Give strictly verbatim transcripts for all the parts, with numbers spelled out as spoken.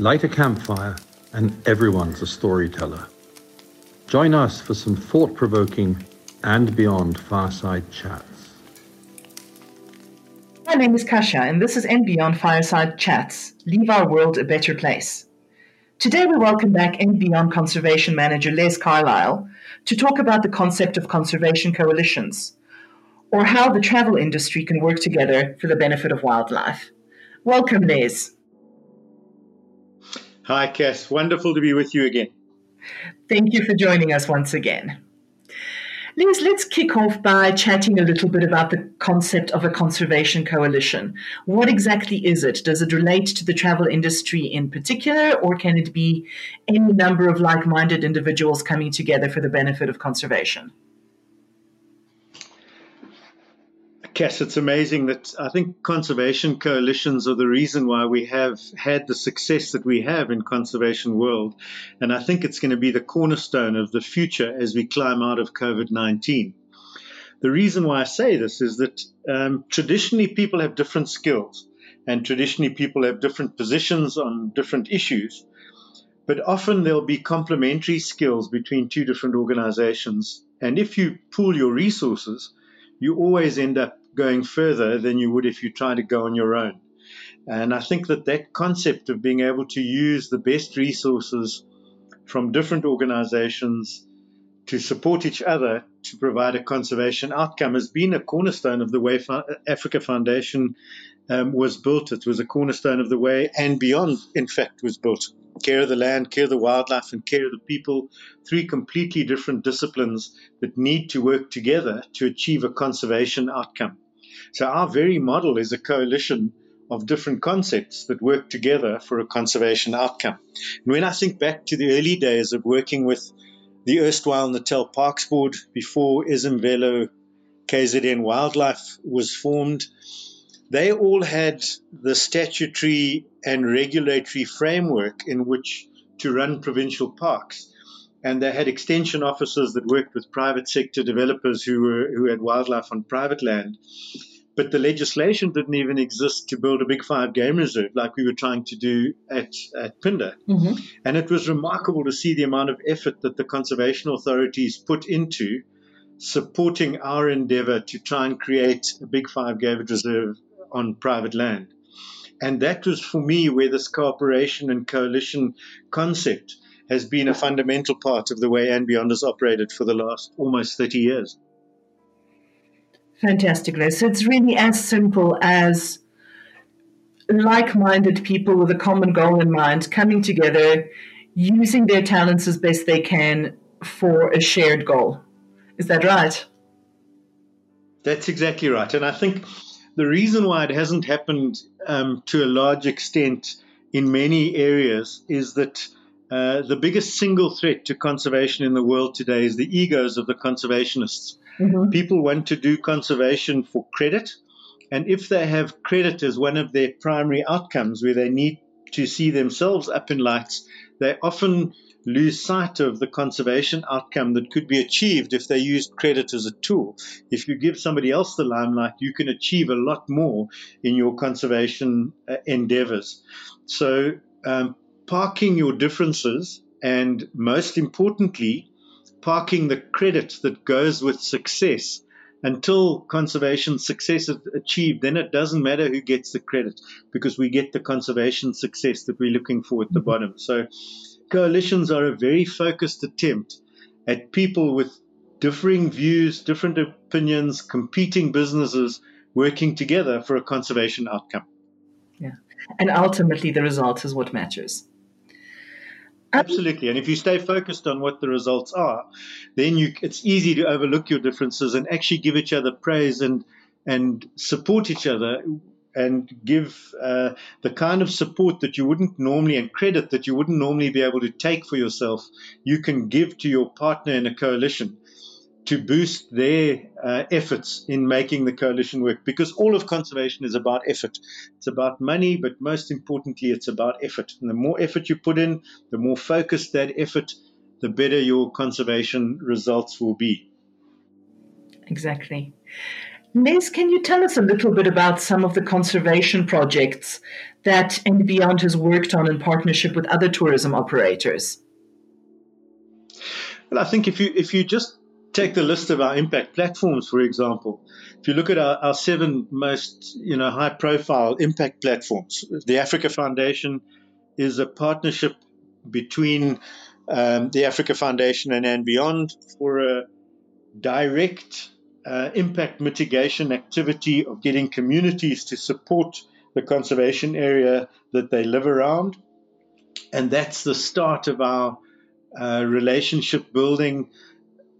light a campfire, and everyone's a storyteller. Join us for some thought-provoking and beyond fireside chats. My name is Kasia, and this is andBeyond Fireside Chats, Leave Our World a Better Place. Today we welcome back andBeyond Conservation Manager Les Carlisle to talk about the concept of conservation coalitions, or how the travel industry can work together for the benefit of wildlife. Welcome, Les. Hi, Cass. Wonderful to be with you again. Thank you for joining us once again. Les, let's kick off by chatting a little bit about the concept of a conservation coalition. What exactly is it? Does it relate to the travel industry in particular, or can it be any number of like-minded individuals coming together for the benefit of conservation? Cass, it's amazing that I think conservation coalitions are the reason why we have had the success that we have in conservation world. And I think it's going to be the cornerstone of the future as we climb out of COVID nineteen. The reason why I say this is that um, traditionally people have different skills, and traditionally people have different positions on different issues. But often there'll be complementary skills between two different organizations. And if you pool your resources, you always end up going further than you would if you try to go on your own. And I think that that concept of being able to use the best resources from different organizations to support each other to provide a conservation outcome has been a cornerstone of the way Africa Foundation um, was built. It was a cornerstone of the way and beyond, in fact, was built. Care of the land, care of the wildlife, and care of the people, three completely different disciplines that need to work together to achieve a conservation outcome. So our very model is a coalition of different concepts that work together for a conservation outcome. And when I think back to the early days of working with the erstwhile Natal Parks Board before Ismvelo K Z N Wildlife was formed, they all had the statutory and regulatory framework in which to run provincial parks. And they had extension officers that worked with private sector developers who were, who had wildlife on private land. But the legislation didn't even exist to build a big five game reserve like we were trying to do at, at Phinda. Mm-hmm. And it was remarkable to see the amount of effort that the conservation authorities put into supporting our endeavor to try and create a big five game reserve on private land. And that was, for me, where this cooperation and coalition concept has been a fundamental part of the way andBeyond has operated for the last almost thirty years. Fantastic, Les. So it's really as simple as like-minded people with a common goal in mind coming together, using their talents as best they can for a shared goal. Is that right? That's exactly right. And I think the reason why it hasn't happened um, to a large extent in many areas is that uh, the biggest single threat to conservation in the world today is the egos of the conservationists. Mm-hmm. People want to do conservation for credit, and if they have credit as one of their primary outcomes where they need to see themselves up in lights, they often lose sight of the conservation outcome that could be achieved if they used credit as a tool. If you give somebody else the limelight, you can achieve a lot more in your conservation uh, endeavors. So um, parking your differences, and most importantly, parking the credit that goes with success. Until conservation success is achieved, then it doesn't matter who gets the credit, because we get the conservation success that we're looking for at the bottom. So coalitions are a very focused attempt at people with differing views, different opinions, competing businesses working together for a conservation outcome. Yeah, and ultimately the result is what matters. Absolutely. And if you stay focused on what the results are, then you, it's easy to overlook your differences and actually give each other praise and and support each other and give uh, the kind of support that you wouldn't normally, and credit that you wouldn't normally be able to take for yourself, you can give to your partner in a coalition to boost their uh, efforts in making the coalition work. Because all of conservation is about effort. It's about money, but most importantly, it's about effort. And the more effort you put in, the more focused that effort, the better your conservation results will be. Exactly. Les, can you tell us a little bit about some of the conservation projects that andBeyond has worked on in partnership with other tourism operators? Well, I think if you if you just take the list of our impact platforms, for example, if you look at our, our seven most you know high-profile impact platforms, the Africa Foundation is a partnership between um, the Africa Foundation and andBeyond for a direct Uh, impact mitigation activity of getting communities to support the conservation area that they live around. And that's the start of our uh, relationship building.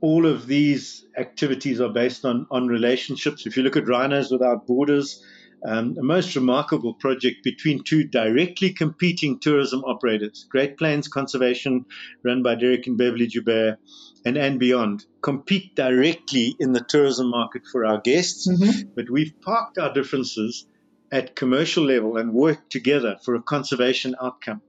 All of these activities are based on, on relationships. If you look at Rhinos Without Borders, um, a most remarkable project between two directly competing tourism operators, Great Plains Conservation, run by Derek and Beverly Joubert, and andBeyond, compete directly in the tourism market for our guests. Mm-hmm. But we've parked our differences at commercial level and worked together for a conservation outcome.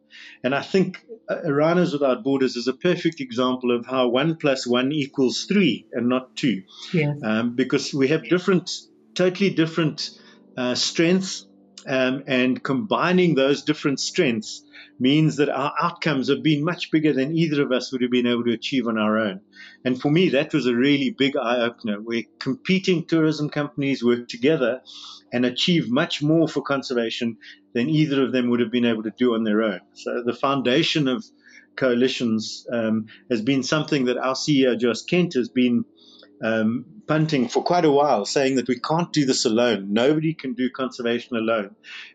And I think uh, Rhinos Without Borders is a perfect example of how one plus one equals three and not two. Yes. Um, because we have different, totally different uh, strengths, um, and combining those different strengths means that our outcomes have been much bigger than either of us would have been able to achieve on our own. And for me, that was a really big eye-opener, where competing tourism companies work together and achieve much more for conservation than either of them would have been able to do on their own. So the foundation of coalitions um, has been something that our C E O, Joss Kent, has been um, punting for quite a while, saying that we can't do this alone. Nobody can do conservation alone.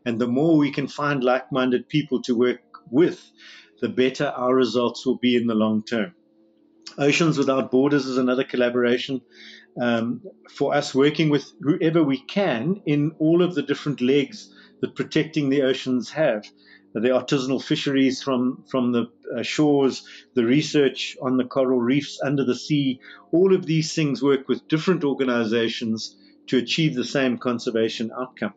And the more we can find like-minded people to work with, the better our results will be in the long term. Oceans Without Borders is another collaboration um, for us, working with whoever we can in all of the different legs that protecting the oceans have. The artisanal fisheries from, from the uh, shores, the research on the coral reefs under the sea, all of these things work with different organizations to achieve the same conservation outcome.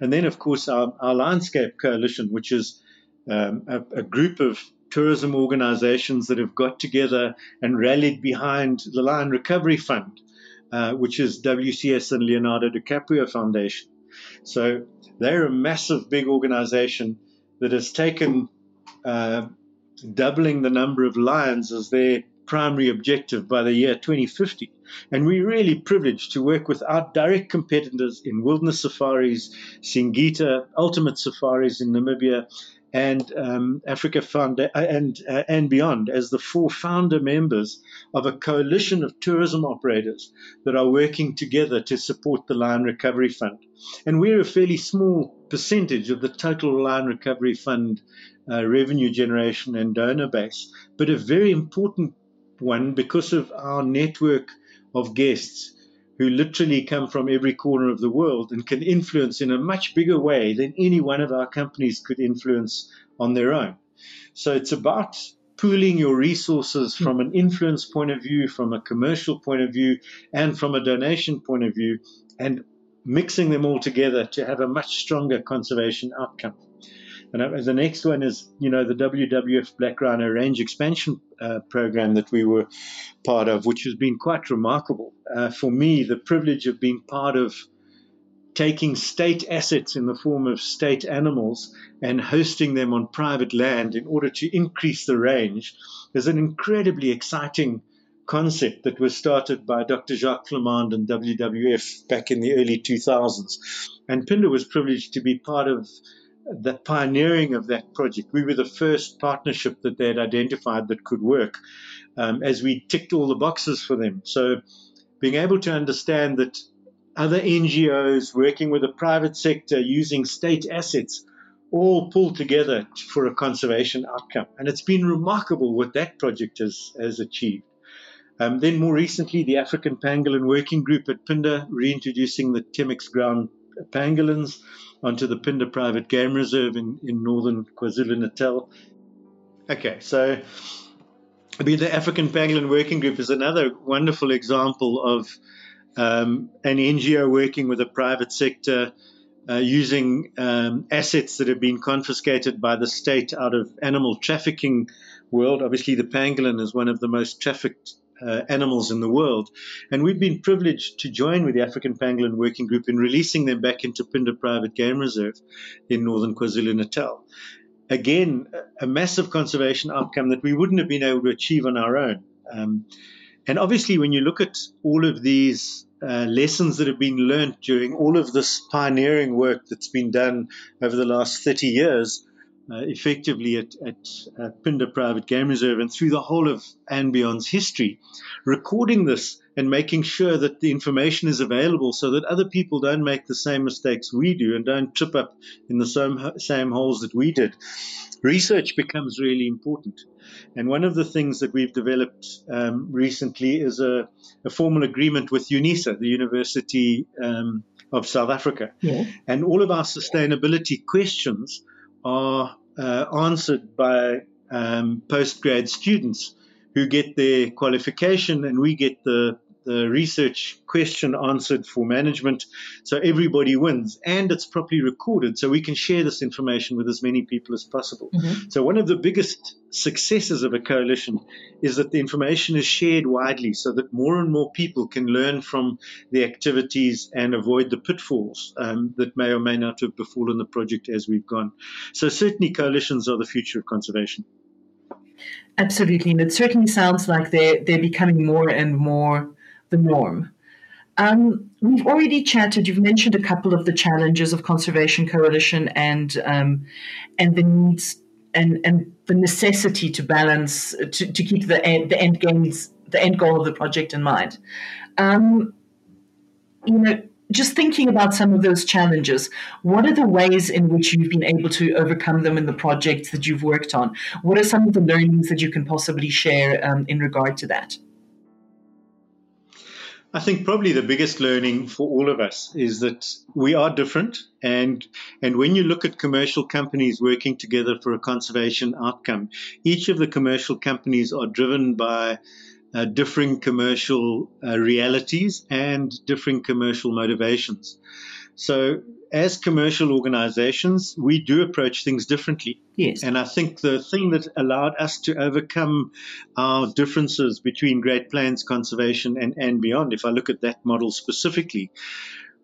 And then, of course, our, our Lionscape Coalition, which is Um, a, a group of tourism organizations that have got together and rallied behind the Lion Recovery Fund, uh, which is W C S and Leonardo DiCaprio Foundation. So they're a massive, big organization that has taken uh, doubling the number of lions as their primary objective by the year twenty fifty. And we're really privileged to work with our direct competitors in Wilderness Safaris, Singita, Ultimate Safaris in Namibia, and um, Africa Fund uh, and uh, andBeyond as the four founder members of a coalition of tourism operators that are working together to support the Lion Recovery Fund. And we're a fairly small percentage of the total Lion Recovery Fund uh, revenue generation and donor base, but a very important one because of our network of guests who literally come from every corner of the world and can influence in a much bigger way than any one of our companies could influence on their own. So it's about pooling your resources from an influence point of view, from a commercial point of view, and from a donation point of view, and mixing them all together to have a much stronger conservation outcome. And the next one is, you know, the W W F Black Rhino Range Expansion uh, Program that we were part of, which has been quite remarkable. Uh, for me, the privilege of being part of taking state assets in the form of state animals and hosting them on private land in order to increase the range is an incredibly exciting concept that was started by Doctor Jacques Flamand and W W F back in the early two thousands. And Phinda was privileged to be part of the pioneering of that project. We were the first partnership that they had identified that could work, um, as we ticked all the boxes for them. So being able to understand that other N G Os working with the private sector using state assets all pull together for a conservation outcome. And it's been remarkable what that project has, has achieved. Um, then more recently, the African Pangolin Working Group at Phinda reintroducing the Temminck's ground pangolins onto the Phinda Private Game Reserve in, in northern KwaZulu-Natal. Okay, so the African Pangolin Working Group is another wonderful example of um, an N G O working with the private sector, uh, using um, assets that have been confiscated by the state out of animal trafficking world. Obviously, the pangolin is one of the most trafficked uh, animals in the world. And we've been privileged to join with the African Pangolin Working Group in releasing them back into Phinda Private Game Reserve in northern KwaZulu-Natal. Again, a massive conservation outcome that we wouldn't have been able to achieve on our own. Um, and obviously, when you look at all of these Uh, lessons that have been learned during all of this pioneering work that's been done over the last thirty years, uh, effectively at, at uh, Phinda Private Game Reserve and through the whole of andBeyond's history, recording this and making sure that the information is available so that other people don't make the same mistakes we do and don't trip up in the same, same holes that we did. Research becomes really important. And one of the things that we've developed um, recently is a, a formal agreement with UNISA, the University um, of South Africa. Yeah. And all of our sustainability questions are uh, answered by um, postgrad students who get their qualification, and we get the the research question answered for management, so everybody wins, and it's properly recorded so we can share this information with as many people as possible. Mm-hmm. So one of the biggest successes of a coalition is that the information is shared widely so that more and more people can learn from the activities and avoid the pitfalls um, that may or may not have befallen the project as we've gone. So certainly coalitions are the future of conservation. Absolutely, and it certainly sounds like they're, they're becoming more and more the norm. Um, we've already chatted, you've mentioned a couple of the challenges of Conservation Coalition and um, and the needs and, and the necessity to balance, to, to keep the end, the end games, the end goal of the project in mind. Um, you know, just thinking about some of those challenges, what are the ways in which you've been able to overcome them in the projects that you've worked on? What are some of the learnings that you can possibly share um, in regard to that? I think probably the biggest learning for all of us is that we are different, and and when you look at commercial companies working together for a conservation outcome, each of the commercial companies are driven by uh, differing commercial uh, realities and differing commercial motivations. So as commercial organizations, we do approach things differently. Yes. And I think the thing that allowed us to overcome our differences between Great Plains Conservation and andBeyond, if I look at that model specifically,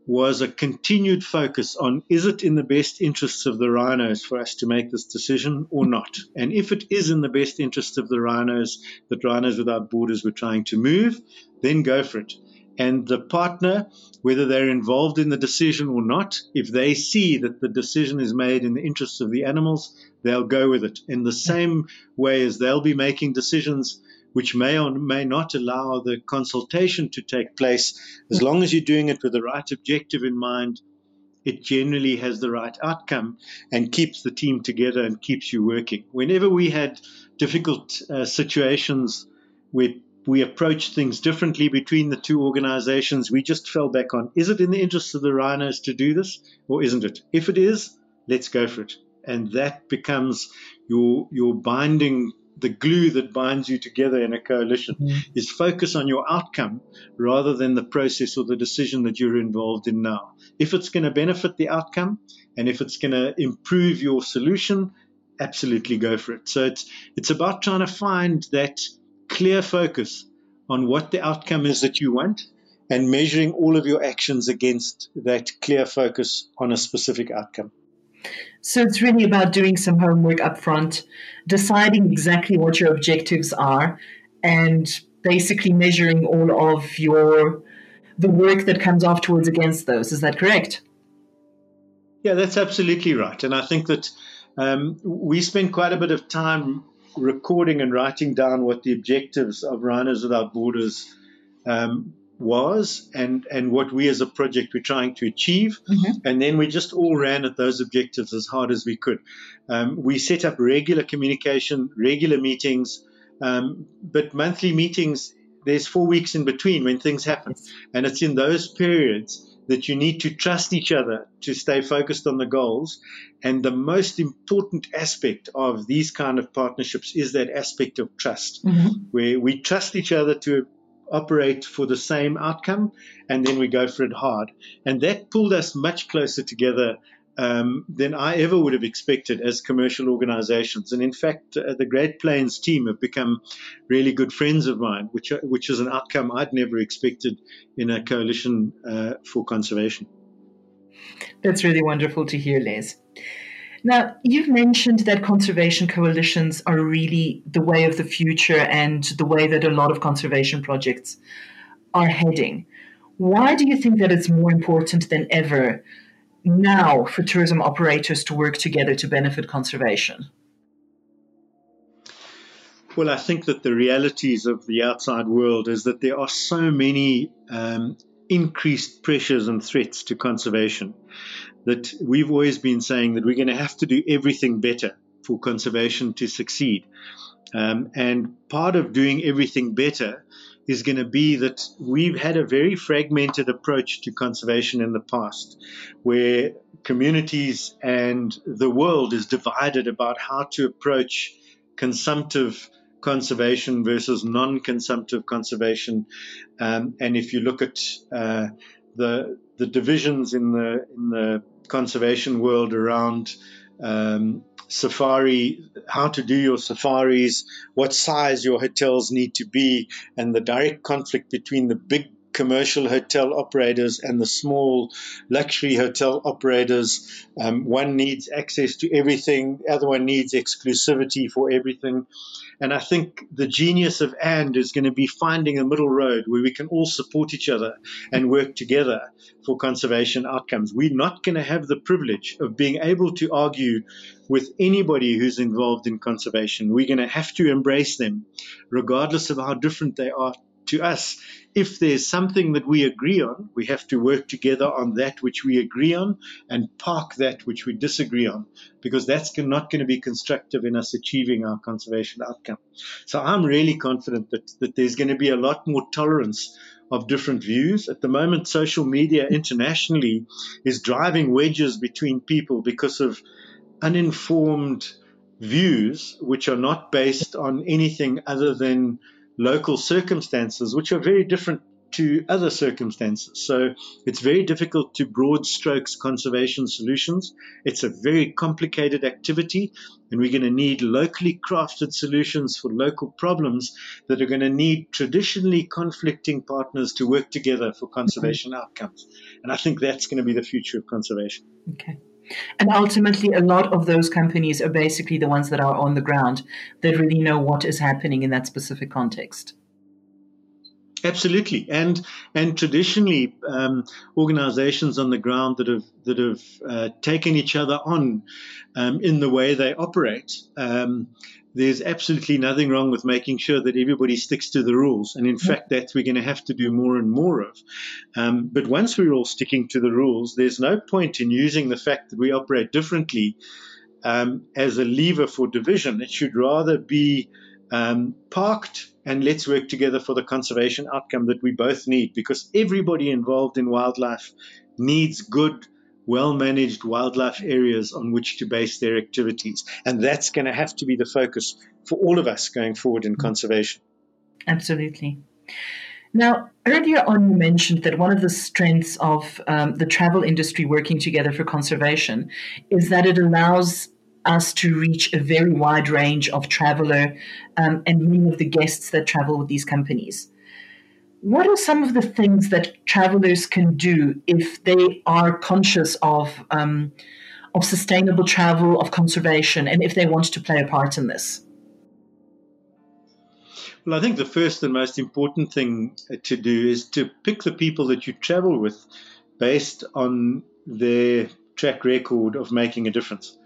was a continued focus on, is it in the best interests of the rhinos for us to make this decision or not? And if it is in the best interests of the rhinos that Rhinos Without Borders were trying to move, then go for it. And the partner, whether they're involved in the decision or not, if they see that the decision is made in the interests of the animals, they'll go with it. In the same way as they'll be making decisions which may or may not allow the consultation to take place, as long as you're doing it with the right objective in mind, it generally has the right outcome and keeps the team together and keeps you working. Whenever we had difficult uh, situations where we approached things differently between the two organizations, we just fell back on, is it in the interests of the rhinos to do this or isn't it? If it is, let's go for it. And that becomes your your binding, the glue that binds you together in a coalition, mm. is focus on your outcome rather than the process or the decision that you're involved in now. If it's going to benefit the outcome and if it's going to improve your solution, absolutely go for it. So it's it's about trying to find that clear focus on what the outcome is that you want and measuring all of your actions against that clear focus on a specific outcome. So it's really about doing some homework up front, deciding exactly what your objectives are, and basically measuring all of your the work that comes afterwards against those. Is that correct? Yeah, that's absolutely right. And I think that um, we spend quite a bit of time recording and writing down what the objectives of Rhinos Without Borders um, was and, and what we as a project were trying to achieve. Mm-hmm. And then we just all ran at those objectives as hard as we could. Um, we set up regular communication, regular meetings, um, but monthly meetings, there's four weeks in between when things happen. Yes. And it's in those periods that you need to trust each other to stay focused on the goals. And the most important aspect of these kind of partnerships is that aspect of trust, mm-hmm. where we trust each other to operate for the same outcome, and then we go for it hard. And that pulled us much closer together um, than I ever would have expected as commercial organizations. And in fact, uh, the Great Plains team have become really good friends of mine, which, which is an outcome I'd never expected in a coalition uh, for conservation. That's really wonderful to hear, Les. Now, you've mentioned that conservation coalitions are really the way of the future and the way that a lot of conservation projects are heading. Why do you think that it's more important than ever now for tourism operators to work together to benefit conservation? Well, I think that the realities of the outside world is that there are so many um, increased pressures and threats to conservation that we've always been saying that we're going to have to do everything better for conservation to succeed. Um, and part of doing everything better is going to be that we've had a very fragmented approach to conservation in the past, where communities and the world is divided about how to approach consumptive conservation versus non-consumptive conservation. Um, and if you look at uh, the the divisions in the in the conservation world around um, safari, how to do your safaris, what size your hotels need to be, and the direct conflict between the big commercial hotel operators and the small luxury hotel operators. Um, one needs access to everything, the other one needs exclusivity for everything. And I think the genius of And is going to be finding a middle road where we can all support each other and work together for conservation outcomes. We're not going to have the privilege of being able to argue with anybody who's involved in conservation. We're going to have to embrace them, regardless of how different they are to us. If there's something that we agree on, we have to work together on that which we agree on and park that which we disagree on, because that's not going to be constructive in us achieving our conservation outcome. So I'm really confident that, that there's going to be a lot more tolerance of different views. At the moment, social media internationally is driving wedges between people because of uninformed views, which are not based on anything other than local circumstances, which are very different to other circumstances. So it's very difficult to broad strokes conservation solutions. It's a very complicated activity, and we're going to need locally crafted solutions for local problems that are going to need traditionally conflicting partners to work together for conservation mm-hmm. outcomes. And I think that's going to be the future of conservation. Okay. And ultimately, a lot of those companies are basically the ones that are on the ground that really know what is happening in that specific context. Absolutely. And and traditionally, um, organizations on the ground that have that have uh, taken each other on um, in the way they operate, um, there's absolutely nothing wrong with making sure that everybody sticks to the rules. And in yeah. fact, that we're going to have to do more and more of. Um, but once we're all sticking to the rules, there's no point in using the fact that we operate differently um, as a lever for division. It should rather be um, parked, and let's work together for the conservation outcome that we both need, because everybody involved in wildlife needs good, well-managed wildlife areas on which to base their activities. And that's going to have to be the focus for all of us going forward in conservation. Absolutely. Now, earlier on you mentioned that one of the strengths of um, the travel industry working together for conservation is that it allows us to reach a very wide range of traveler um, and many of the guests that travel with these companies. What are some of the things that travelers can do if they are conscious of um, of sustainable travel, of conservation, and if they want to play a part in this? Well, I think the first and most important thing to do is to pick the people that you travel with based on their track record of making a difference.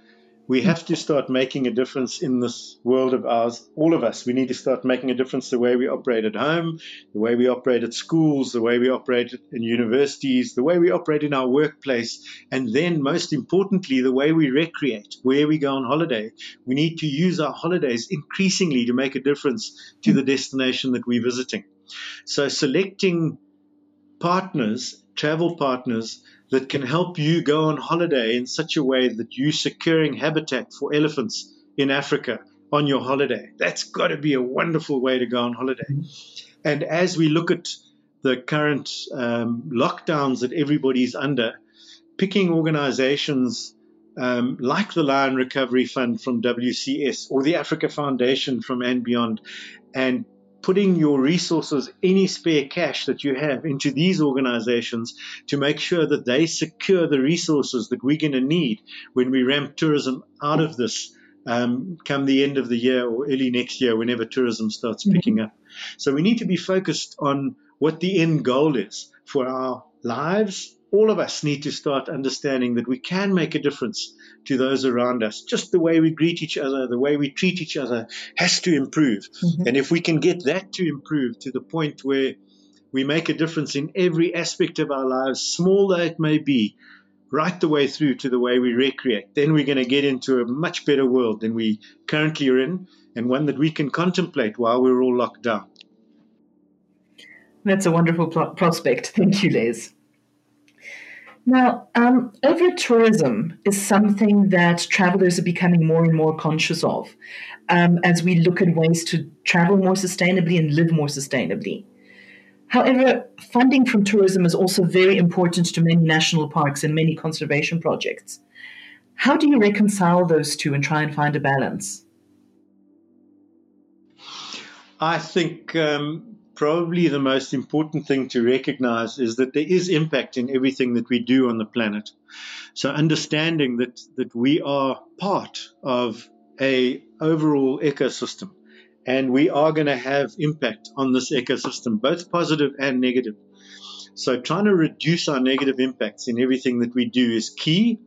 We have to start making a difference in this world of ours, all of us. We need to start making a difference the way we operate at home, the way we operate at schools, the way we operate in universities, the way we operate in our workplace, and then, most importantly, the way we recreate, where we go on holiday. We need to use our holidays increasingly to make a difference to the destination that we're visiting. So selecting partners, travel partners, that can help you go on holiday in such a way that you're securing habitat for elephants in Africa on your holiday. That's got to be a wonderful way to go on holiday. And as we look at the current um, lockdowns that everybody's under, picking organizations um, like the Lion Recovery Fund from W C S or the Africa Foundation from andBeyond, and putting your resources, any spare cash that you have, into these organizations to make sure that they secure the resources that we're going to need when we ramp tourism out of this um, come the end of the year or early next year, whenever tourism starts picking up. So we need to be focused on what the end goal is for our lives. All of us need to start understanding that we can make a difference to those around us. Just the way we greet each other, the way we treat each other has to improve. Mm-hmm. And if we can get that to improve to the point where we make a difference in every aspect of our lives, small though it may be, right the way through to the way we recreate, then we're going to get into a much better world than we currently are in, and one that we can contemplate while we're all locked down. That's a wonderful pro- prospect. Thank you, Les. Now, um, over-tourism is something that travelers are becoming more and more conscious of um, as we look at ways to travel more sustainably and live more sustainably. However, funding from tourism is also very important to many national parks and many conservation projects. How do you reconcile those two and try and find a balance? I think... Um Probably the most important thing to recognize is that there is impact in everything that we do on the planet. So understanding that, that we are part of a overall ecosystem, and we are going to have impact on this ecosystem, both positive and negative. So trying to reduce our negative impacts in everything that we do is key,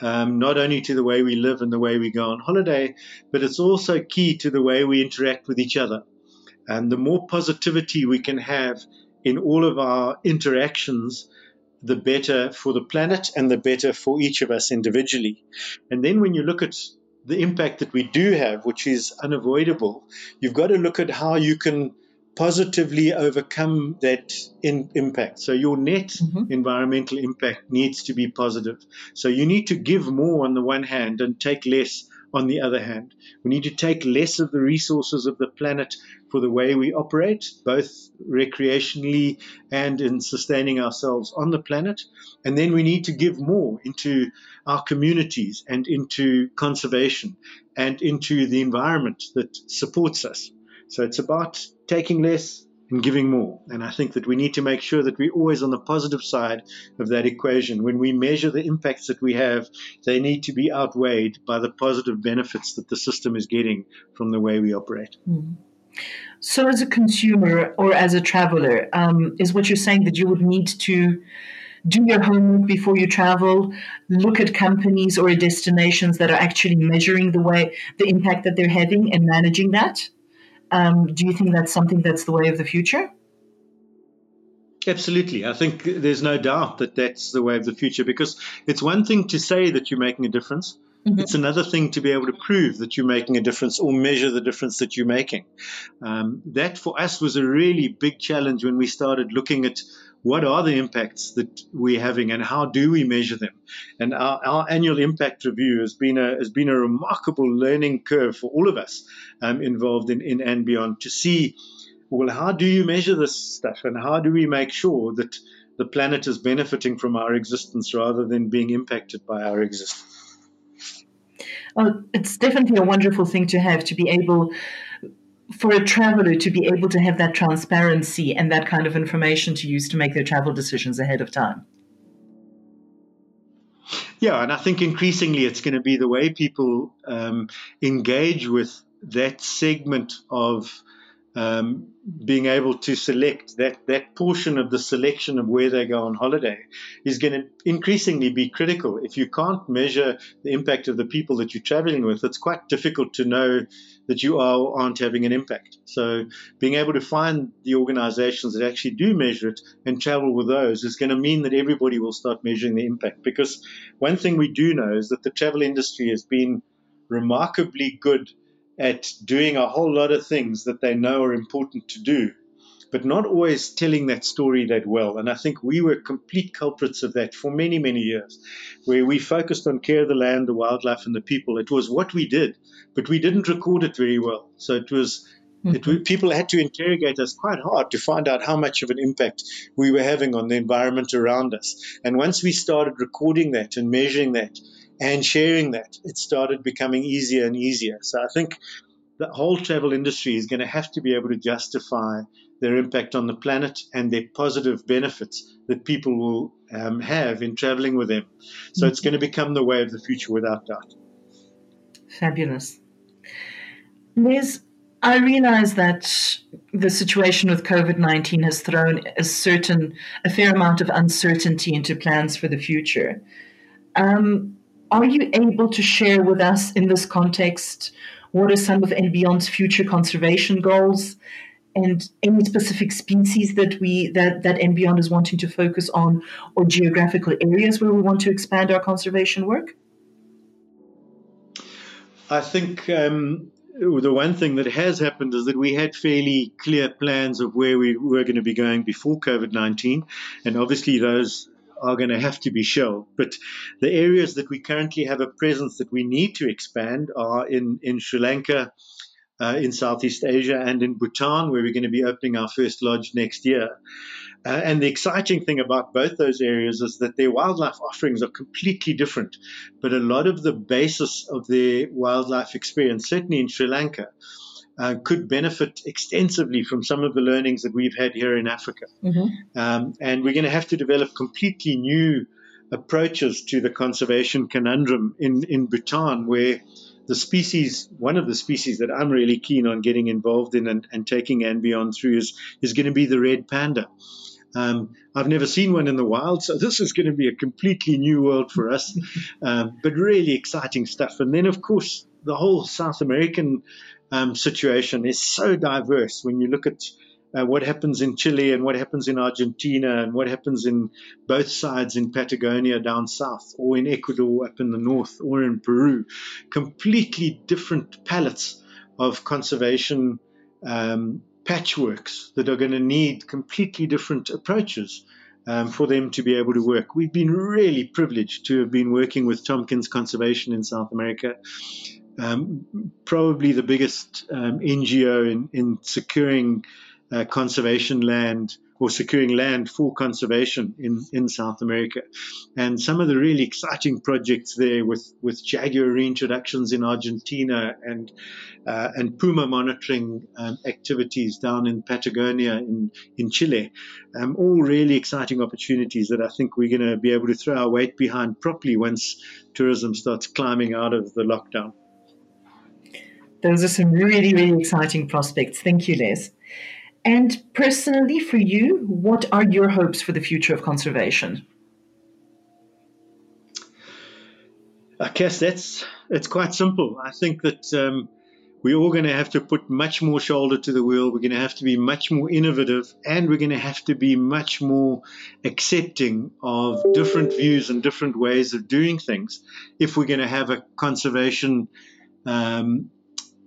um, not only to the way we live and the way we go on holiday, but it's also key to the way we interact with each other. And the more positivity we can have in all of our interactions, the better for the planet and the better for each of us individually. And then when you look at the impact that we do have, which is unavoidable, you've got to look at how you can positively overcome that in impact. So your net mm-hmm. environmental impact needs to be positive. So you need to give more on the one hand and take less on the other hand. We need to take less of the resources of the planet for the way we operate, both recreationally and in sustaining ourselves on the planet. And then we need to give more into our communities and into conservation and into the environment that supports us. So it's about taking less and giving more. And I think that we need to make sure that we're always on the positive side of that equation. When we measure the impacts that we have, they need to be outweighed by the positive benefits that the system is getting from the way we operate. Mm-hmm. So as a consumer or as a traveler, um, is what you're saying that you would need to do your homework before you travel, look at companies or destinations that are actually measuring the way the impact that they're having and managing that? Um, do you think that's something that's the way of the future? Absolutely. I think there's no doubt that that's the way of the future, because it's one thing to say that you're making a difference. Mm-hmm. It's another thing to be able to prove that you're making a difference or measure the difference that you're making. Um, that for us was a really big challenge when we started looking at what are the impacts that we're having and how do we measure them. And our, our annual impact review has been a has been a remarkable learning curve for all of us um, involved in, in andBeyond, to see, well, how do you measure this stuff and how do we make sure that the planet is benefiting from our existence rather than being impacted by our existence? Well, it's definitely a wonderful thing to have, to be able for a traveler to be able to have that transparency and that kind of information to use to make their travel decisions ahead of time. Yeah, and I think increasingly it's going to be the way people um, engage with that segment of um, being able to select that, that portion of the selection of where they go on holiday is going to increasingly be critical. If you can't measure the impact of the people that you're traveling with, it's quite difficult to know that you are or aren't having an impact. So being able to find the organizations that actually do measure it and travel with those is going to mean that everybody will start measuring the impact, because one thing we do know is that the travel industry has been remarkably good at doing a whole lot of things that they know are important to do, but not always telling that story that well. And I think we were complete culprits of that for many, many years, where we focused on care of the land, the wildlife, and the people. It was what we did, but we didn't record it very well. So it was, mm-hmm. it, people had to interrogate us quite hard to find out how much of an impact we were having on the environment around us. And once we started recording that and measuring that, and sharing that, it started becoming easier and easier. So I think the whole travel industry is going to have to be able to justify their impact on the planet and their positive benefits that people will um, have in traveling with them. So it's going to become the way of the future without doubt. Fabulous. Liz, I realize that the situation with COVID nineteen has thrown a certain, a fair amount of uncertainty into plans for the future. Um, are you able to share with us in this context what are some of andBeyond's future conservation goals and any specific species that we that, that andBeyond is wanting to focus on, or geographical areas where we want to expand our conservation work? I think um, the one thing that has happened is that we had fairly clear plans of where we were going to be going before COVID nineteen, and obviously those are going to have to be shelved. But the areas that we currently have a presence that we need to expand are in, in Sri Lanka, uh, in Southeast Asia, and in Bhutan, where we're going to be opening our first lodge next year. Uh, and the exciting thing about both those areas is that their wildlife offerings are completely different. But a lot of the basis of their wildlife experience, certainly in Sri Lanka, uh, could benefit extensively from some of the learnings that we've had here in Africa. Mm-hmm. Um, and we're going to have to develop completely new approaches to the conservation conundrum in, in Bhutan, where the species, one of the species that I'm really keen on getting involved in and, and taking andBeyond through is, is going to be the red panda. Um, I've never seen one in the wild, so this is going to be a completely new world for us, um, but really exciting stuff. And then, of course, the whole South American um, situation is so diverse when you look at uh, what happens in Chile and what happens in Argentina and what happens in both sides in Patagonia down south, or in Ecuador up in the north, or in Peru. Completely different palettes of conservation um patchworks that are going to need completely different approaches um, for them to be able to work. We've been really privileged to have been working with Tompkins Conservation in South America, um, probably the biggest um, N G O in, in securing uh, conservation land or securing land for conservation in, in South America. And some of the really exciting projects there with, with jaguar reintroductions in Argentina and uh, and puma monitoring um, activities down in Patagonia in, in Chile, um, all really exciting opportunities that I think we're going to be able to throw our weight behind properly once tourism starts climbing out of the lockdown. Those are some really, really exciting prospects. Thank you, Les. And personally for you, what are your hopes for the future of conservation? I guess that's it's quite simple. I think that um, we're all going to have to put much more shoulder to the wheel. We're going to have to be much more innovative, and we're going to have to be much more accepting of different views and different ways of doing things if we're going to have a conservation um,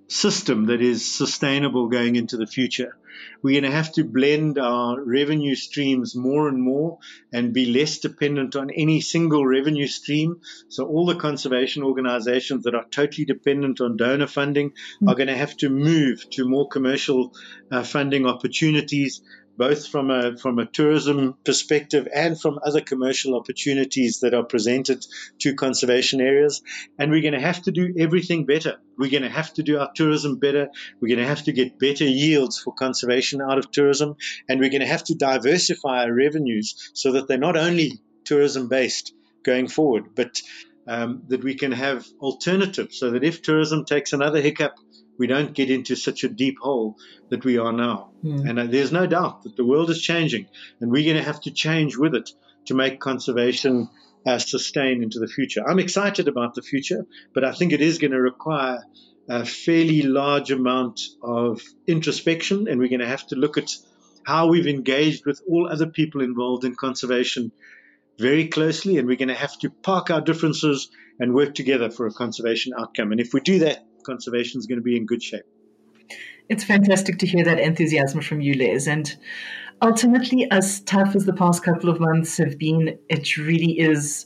system that is sustainable going into the future. We're going to have to blend our revenue streams more and more and be less dependent on any single revenue stream. So all the conservation organizations that are totally dependent on donor funding mm-hmm. are going to have to move to more commercial uh, funding opportunities, both from a from a tourism perspective and from other commercial opportunities that are presented to conservation areas. And we're going to have to do everything better. We're going to have to do our tourism better. We're going to have to get better yields for conservation out of tourism. And we're going to have to diversify our revenues so that they're not only tourism-based going forward, but um, that we can have alternatives so that if tourism takes another hiccup, we don't get into such a deep hole that we are now. Mm. And there's no doubt that the world is changing, and we're going to have to change with it to make conservation uh, sustain into the future. I'm excited about the future, but I think it is going to require a fairly large amount of introspection, and we're going to have to look at how we've engaged with all other people involved in conservation very closely, and we're going to have to park our differences and work together for a conservation outcome. And if we do that, conservation is going to be in good shape. It's fantastic to hear that enthusiasm from you, Les. And ultimately, as tough as the past couple of months have been, it really is.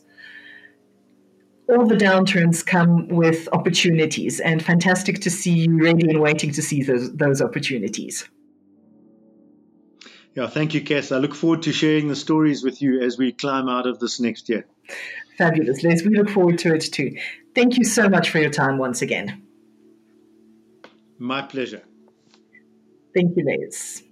All the downturns come with opportunities, and fantastic to see you ready and waiting to see those, those opportunities. Yeah, thank you, Cass. I look forward to sharing the stories with you as we climb out of this next year. Fabulous, Les. We look forward to it too. Thank you so much for your time once again. My pleasure. Thank you, Les.